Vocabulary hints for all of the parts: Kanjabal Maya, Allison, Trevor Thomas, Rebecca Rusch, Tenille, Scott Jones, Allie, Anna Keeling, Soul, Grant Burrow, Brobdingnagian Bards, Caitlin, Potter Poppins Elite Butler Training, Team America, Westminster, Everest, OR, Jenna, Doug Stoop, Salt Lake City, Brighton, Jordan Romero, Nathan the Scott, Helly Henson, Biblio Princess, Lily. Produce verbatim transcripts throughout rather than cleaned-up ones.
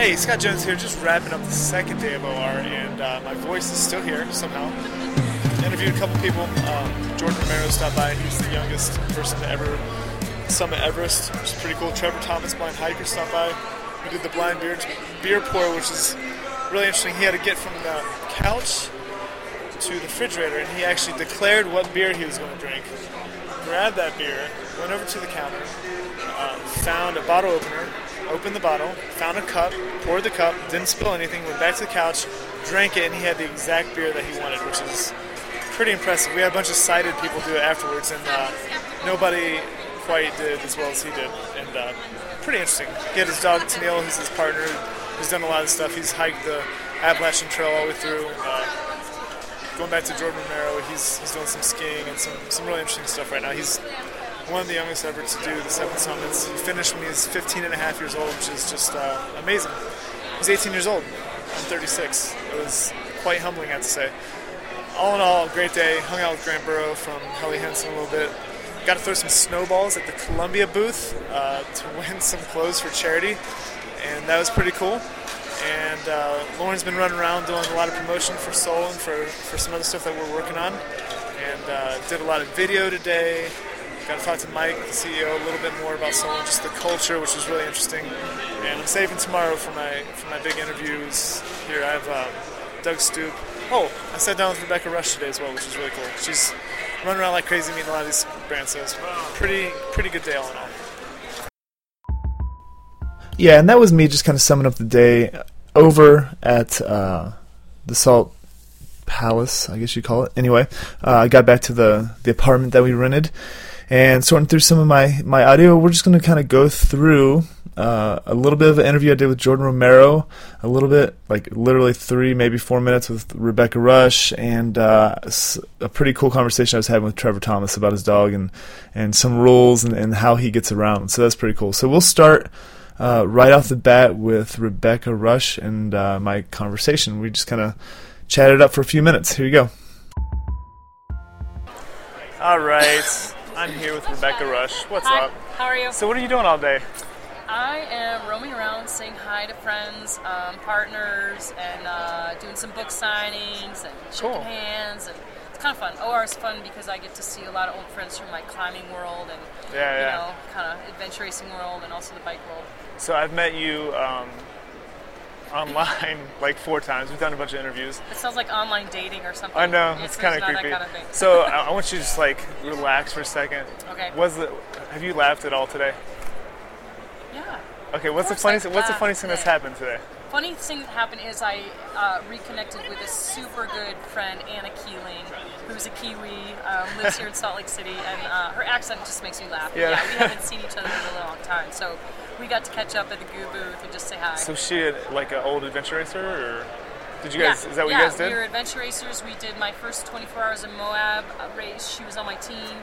Hey, Scott Jones here, just wrapping up the second day of O R, and uh, my voice is still here somehow. Interviewed a couple people. Um, Jordan Romero stopped by. He's the youngest person to ever summit Everest, which is pretty cool. Trevor Thomas, blind hiker, stopped by. We did the blind beer, beer pour, which is really interesting. He had to get from the couch to the refrigerator, and he actually declared what beer he was going to drink, grabbed that beer, went over to the counter, uh, found a bottle opener, opened the bottle, found a cup, poured the cup, didn't spill anything, went back to the couch, drank it, and he had the exact beer that he wanted, which is pretty impressive. We had a bunch of sighted people do it afterwards, and uh, nobody quite did as well as he did, and uh, pretty interesting. He had his dog Tenille, who's his partner, who's done a lot of stuff. He's hiked the Appalachian Trail all the way through. And, uh, Going back to Jordan Romero, he's he's doing some skiing and some, some really interesting stuff right now. He's one of the youngest ever to do the seven summits. He finished when he was fifteen and a half years old, which is just uh, amazing. He's eighteen years old. I'm thirty-six. It was quite humbling, I have to say. All in all, great day. Hung out with Grant Burrow from Helly Henson a little bit. Got to throw some snowballs at the Columbia booth uh, to win some clothes for charity, and that was pretty cool. And uh, Lauren's been running around doing a lot of promotion for Soul and for, for some other stuff that we're working on. And uh, did a lot of video today. Got to talk to Mike, the C E O, a little bit more about Soul and just the culture, which was really interesting. And I'm saving tomorrow for my for my big interviews here. I have uh, Doug Stoop. Oh, I sat down with Rebecca Rusch today as well, which is really cool. She's running around like crazy, meeting a lot of these brands. So it's pretty pretty good day all in all. Yeah, and that was me just kind of summing up the day over at uh, the Salt Palace, I guess you call it. Anyway, uh, I got back to the, the apartment that we rented and sorting through some of my, my audio. We're just going to kind of go through uh, a little bit of an interview I did with Jordan Romero, a little bit, like literally three, maybe four minutes with Rebecca Rusch, and uh, a pretty cool conversation I was having with Trevor Thomas about his dog and, and some rules and, and how he gets around. So that's pretty cool. So we'll start Uh, right off the bat with Rebecca Rusch and uh, my conversation. We just kind of chatted up for a few minutes. Here you go. All right. I'm here with Rebecca Rusch. What's hi. Up? How are you? So what are you doing all day? I am roaming around saying hi to friends, um, partners, and uh, doing some book signings and shaking cool. hands. And it's kind of fun. O R is fun because I get to see a lot of old friends from my climbing world and yeah, you yeah. know, kind of adventure racing world and also the bike world. So I've met you um, online like four times. We've done a bunch of interviews. It sounds like online dating or something. I know. It's, it's kind of creepy. Kind of thing. So I, I want you to just like relax for a second. Okay. Was the, have you laughed at all today? Yeah. Okay, what's the funny what's the funny thing that's happened today? Funny thing that happened is I uh, reconnected with a super good friend, Anna Keeling, who's a Kiwi, um, lives here in Salt Lake City, and uh, her accent just makes me laugh. Yeah. yeah, we haven't seen each other in a long time, so we got to catch up at the Goo booth and just say hi. So she had, like an old adventure racer, or did you guys? Yeah. Is that what yeah, you guys did? Yeah, we were adventure racers. We did my first twenty-four hours in Moab race. She was on my team,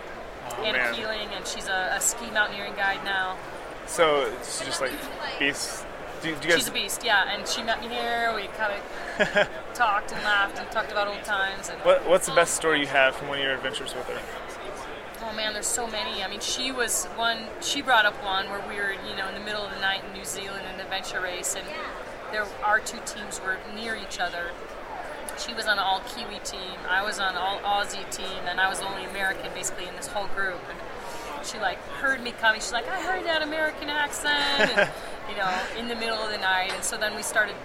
oh, Anna man. Keeling, and she's a, a ski mountaineering guide now. So it's just like beast. Do you, do you guys... She's a beast, yeah. And she met me here. We kind of talked and laughed and talked about old times. And what, what's the best story you have from one of your adventures with her? Oh man, there's so many. I mean, she was one. She brought up one where we were, you know, in the middle of the night in New Zealand in an adventure race, and there our two teams were near each other. She was on an all Kiwi team. I was on an all Aussie team, and I was the only American basically in this whole group. And she like heard me coming. She's like, I heard that American accent, and, you know, in the middle of the night. And so then we started.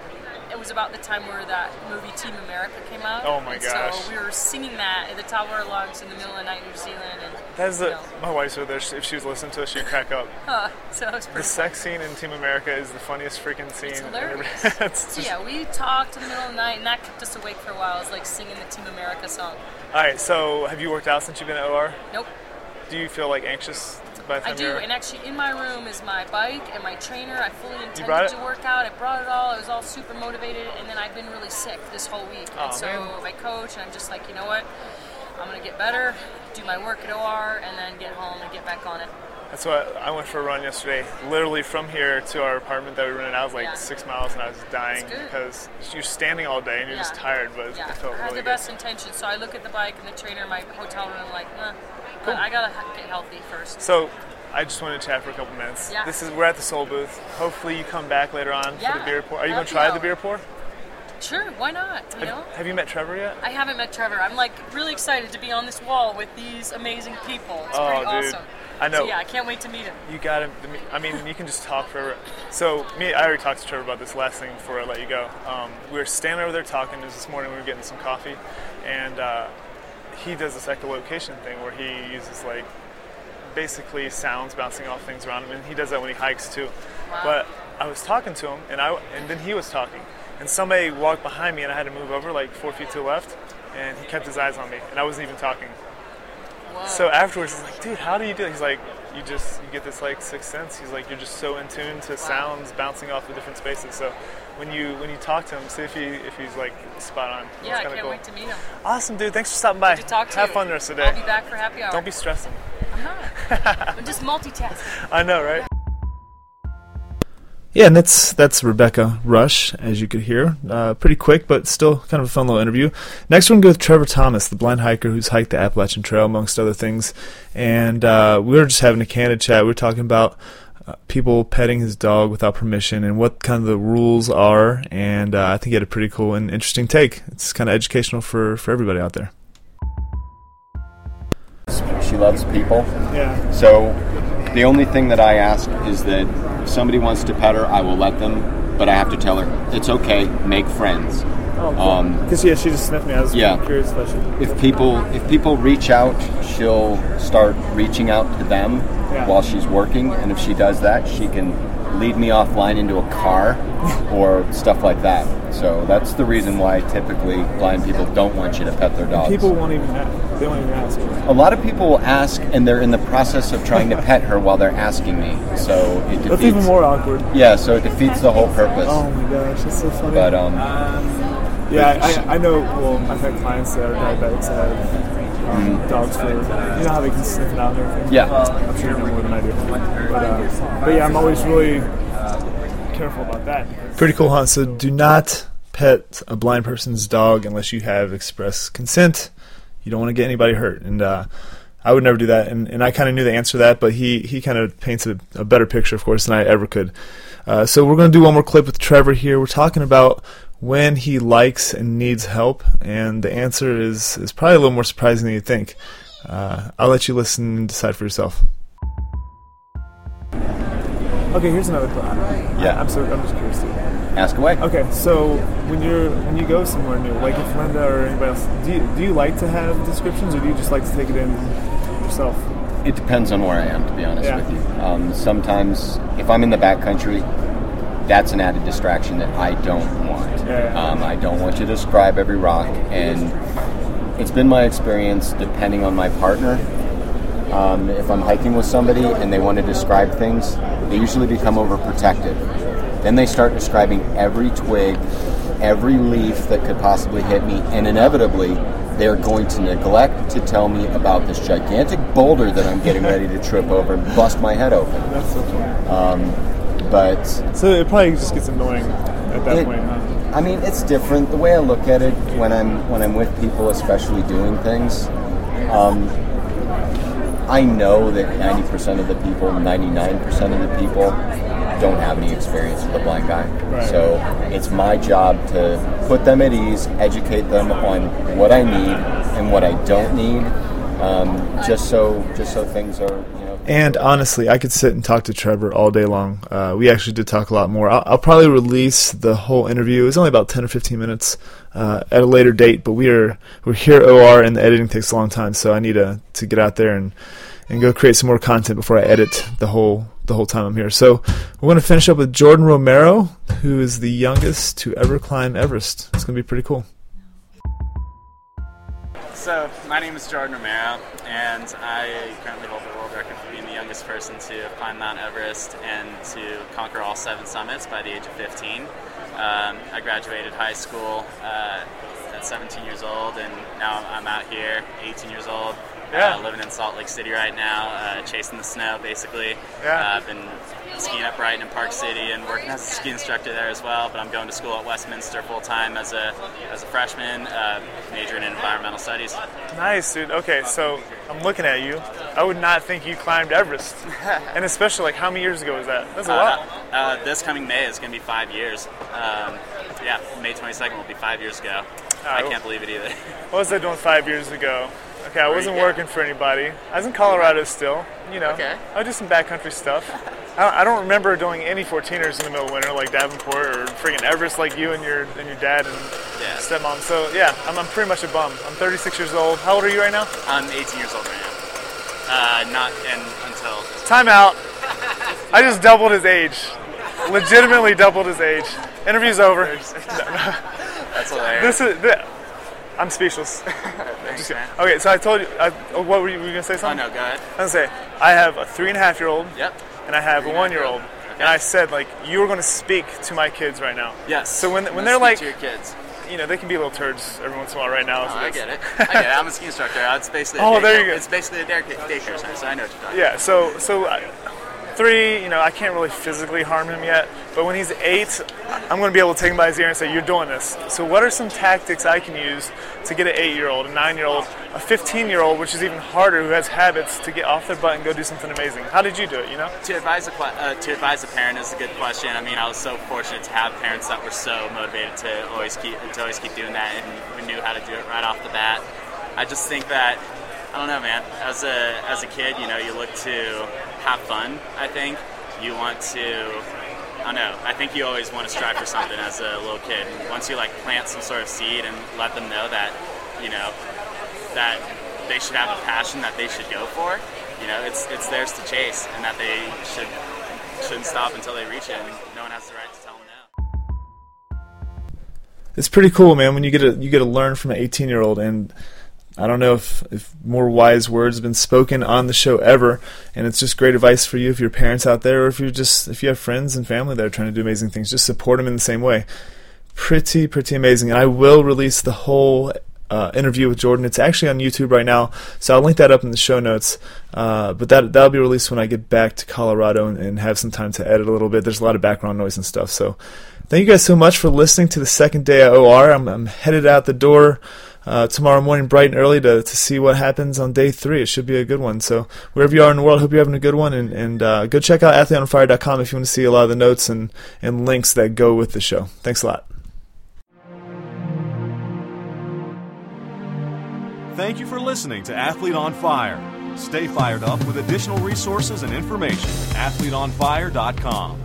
It was about the time where that movie Team America came out. Oh my and gosh! So we were singing that at the top of our lungs in the middle of the night in New Zealand. And that's the, my wife's with us. If she was listening to us, she'd crack up. Huh, so it was pretty the cool. sex scene in Team America is the funniest freaking scene. It's hilarious. It's just... Yeah, we talked in the middle of the night, and that kept us awake for a while. It was like singing the Team America song. All right. So have you worked out since you've been at O R? Nope. Do you feel like anxious by the time I do, you're... and actually in my room is my bike and my trainer. I fully intended to work out. I brought it all. I was all super motivated, and then I've been really sick this whole week. Oh, and so man. my coach, and I'm just like, you know what? I'm going to get better, do my work at O R, and then get home and get back on it. That's why I went for a run yesterday. Literally from here to our apartment that we rented, I was like yeah. six miles, and I was dying because you're standing all day, and you're yeah. just tired, but yeah. it felt really good. I had the best intentions, so I look at the bike and the trainer in my hotel room, like, nah. Cool. But I gotta get healthy first. So, I just wanted to chat for a couple minutes. Yeah. This is we're at the Soul booth. Hopefully you come back later on yeah. for the beer pour. Are you going to try the beer pour? Sure, why not? You have, know? have you met Trevor yet? I haven't met Trevor. I'm like really excited to be on this wall with these amazing people. It's oh, pretty dude. awesome. I know. So, yeah, I can't wait to meet him. You got him. I mean, you can just talk forever. So me, I already talked to Trevor about this last thing before I let you go. Um, we were standing over there talking. It was this morning. We were getting some coffee, and uh, he does this echolocation thing where he uses like basically sounds bouncing off things around him, and he does that when he hikes too. Wow. But I was talking to him, and I and then he was talking. And somebody walked behind me, and I had to move over like four feet to the left, and he kept his eyes on me, and I wasn't even talking. Whoa. So afterwards, he's like, dude, how do you do it? He's like, you just, you get this like sixth sense. He's like, you're just so in tune to wow. sounds bouncing off the different spaces. So when you when you talk to him, see if, he, if he's like spot on. Yeah, I can't cool. wait to meet him. Awesome, dude. Thanks for stopping by. Good to talk to Have you. fun the rest of the day. I'll be back for happy hour. Don't be stressing. I'm not. I'm just multitasking. I know, right? Yeah. Yeah, and that's that's Rebecca Rusch, as you could hear. Uh, pretty quick, but still kind of a fun little interview. Next one, go with Trevor Thomas, the blind hiker who's hiked the Appalachian Trail, amongst other things. And uh, we were just having a candid chat. We were talking about uh, people petting his dog without permission and what kind of the rules are. And uh, I think he had a pretty cool and interesting take. It's kind of educational for, for everybody out there. She loves people. Yeah. So the only thing that I ask is that if somebody wants to pet her, I will let them, but I have to tell her it's okay. Make friends. Oh, cool. Because um, yeah, she just sniffed me. I was yeah. curious if, she, if people if people reach out, she'll start reaching out to them yeah. while she's working, and if she does that, she can lead me offline into a car or stuff like that. So that's the reason why typically blind people don't want you to pet their dogs. And people won't even ask. They won't even ask. A lot of people will ask, and they're in the process of trying to pet her while they're asking me. So it defeats. That's even more awkward. Yeah, so it defeats the whole purpose. Oh my gosh, that's so funny. But um, um yeah, I, I know. Well, I've had clients that are diabetics that have um, mm-hmm. dogs for, you know how they can sniff it out and everything. Yeah, I'm sure you know more than I do. But, uh, but yeah, I'm always really careful about that. Pretty cool, huh? So do not pet a blind person's dog unless you have express consent. You don't want to get anybody hurt. And uh, I would never do that. And, and I kind of knew the answer to that, but he, he kind of paints a, a better picture, of course, than I ever could. Uh, so we're going to do one more clip with Trevor here. We're talking about when he likes and needs help, and the answer is, is probably a little more surprising than you think. Uh, I'll let you listen and decide for yourself. Okay, here's another thought. Yeah, I'm so I'm just curious. Too. Ask away. Okay, so when you're when you go somewhere new, like if Linda or anybody else, do you, do you like to have descriptions, or do you just like to take it in yourself? It depends on where I am, to be honest yeah. with you. Um, sometimes, if I'm in the backcountry, that's an added distraction that I don't want. Yeah, yeah. Um, I don't want you to describe every rock, and it's been my experience, depending on my partner. Um, if I'm hiking with somebody and they want to describe things, they usually become overprotective. Then they start describing every twig, every leaf that could possibly hit me, and inevitably they're going to neglect to tell me about this gigantic boulder that I'm getting ready to trip over and bust my head open. That's so funny. Um, but so it probably just gets annoying at that it, point, huh? I mean, it's different. The way I look at it when I'm when I'm with people, especially doing things. Um, I know that ninety percent of the people, ninety-nine percent of the people don't have any experience with a blind guy. Right. So it's my job to put them at ease, educate them on what I need and what I don't need, um, just so just so things are, you know. And honestly, I could sit and talk to Trevor all day long. Uh, we actually did talk a lot more. I'll, I'll probably release the whole interview. It was only about ten or fifteen minutes uh, at a later date, but we are, we're here at O R, and the editing takes a long time, so I need to, to get out there and, and go create some more content before I edit the whole the whole time I'm here. So we're going to finish up with Jordan Romero, who is the youngest to ever climb Everest. It's going to be pretty cool. So my name is Jordan Romero, and I currently hold the world record for being the youngest person to climb Mount Everest and to conquer all seven summits by the age of fifteen. Um, I graduated high school uh, at seventeen years old, and now I'm out here, eighteen years old, Yeah. Uh, living in Salt Lake City right now, uh, chasing the snow basically. Yeah. Uh, I've been skiing at Brighton and Park City and working as a ski instructor there as well, but I'm going to school at Westminster full time as a as a freshman, uh, majoring in environmental studies. Nice, dude. Okay, so I'm looking at you. I would not think you climbed Everest. And especially, like, how many years ago was that? That's a uh, lot. Uh, this coming May is going to be five years. Um, yeah, May twenty-second will be five years ago. Uh, I can't believe it either. What was I doing five years ago? Okay, I wasn't working for anybody. I was in Colorado still, you know. Okay. I did some backcountry stuff. I don't remember doing any fourteeners in the middle of winter like Davenport or friggin' Everest like you and your and your dad and yeah. stepmom. So yeah, I'm, I'm pretty much a bum. I'm thirty-six years old. How old are you right now? I'm eighteen years old right now. Uh, not in, until. Time out. I just doubled his age. Legitimately doubled his age. Interview's over. That's hilarious. This is. The, I'm speechless. Thanks, man. Okay, so I told you, I, oh, what were you, were you going to say something? Oh, no, go ahead. I was going to say, I have a three and a half year old, yep. and I have three a one year old, okay. and I said, like, you are going to speak to my kids right now. Yes. So when when they're like, to your kids. You know, they can be little turds every once in a while right now. No, I get it. I get it. I'm a ski instructor. It's basically a oh, daycare. There you go. It's basically a daycare, daycare center, so I know what you're talking yeah, about. Yeah, so, so I, three, you know, I can't really physically harm him yet, but when he's eight, I'm going to be able to take him by his ear and say, you're doing this. So what are some tactics I can use to get an eight-year-old, a nine-year-old, a fifteen-year-old, which is even harder, who has habits, to get off their butt and go do something amazing? How did you do it, you know? To advise a, uh, to advise a parent is a good question. I mean, I was so fortunate to have parents that were so motivated to always keep, to always keep doing that and knew how to do it right off the bat. I just think that, I don't know, man, as a as a kid, you know, you look to have fun, I think. You want to, I don't know, I think you always want to strive for something as a little kid. And once you, like, plant some sort of seed and let them know that, you know, that they should have a passion that they should go for, you know, it's it's theirs to chase and that they should, shouldn't stop until they reach it. And no one has the right to tell them no. It's pretty cool, man, when you get to, you get to learn from an eighteen-year-old, and I don't know if, if more wise words have been spoken on the show ever, and it's just great advice for you if you're parents out there, or if you're just if you have friends and family that are trying to do amazing things, just support them in the same way. Pretty, pretty amazing. And I will release the whole uh, interview with Jordan. It's actually on YouTube right now, so I'll link that up in the show notes. Uh, but that that'll be released when I get back to Colorado and, and have some time to edit a little bit. There's a lot of background noise and stuff. So thank you guys so much for listening to the second day at O R. I'm, I'm headed out the door. Uh, tomorrow morning bright and early to, to see what happens on day three. It should be a good one. So wherever you are in the world, hope you're having a good one, and, and uh, go check out athlete on fire dot com if you want to see a lot of the notes and, and links that go with the show. Thanks a lot. Thank you for listening to Athlete on Fire. Stay fired up with additional resources and information at athlete on fire dot com.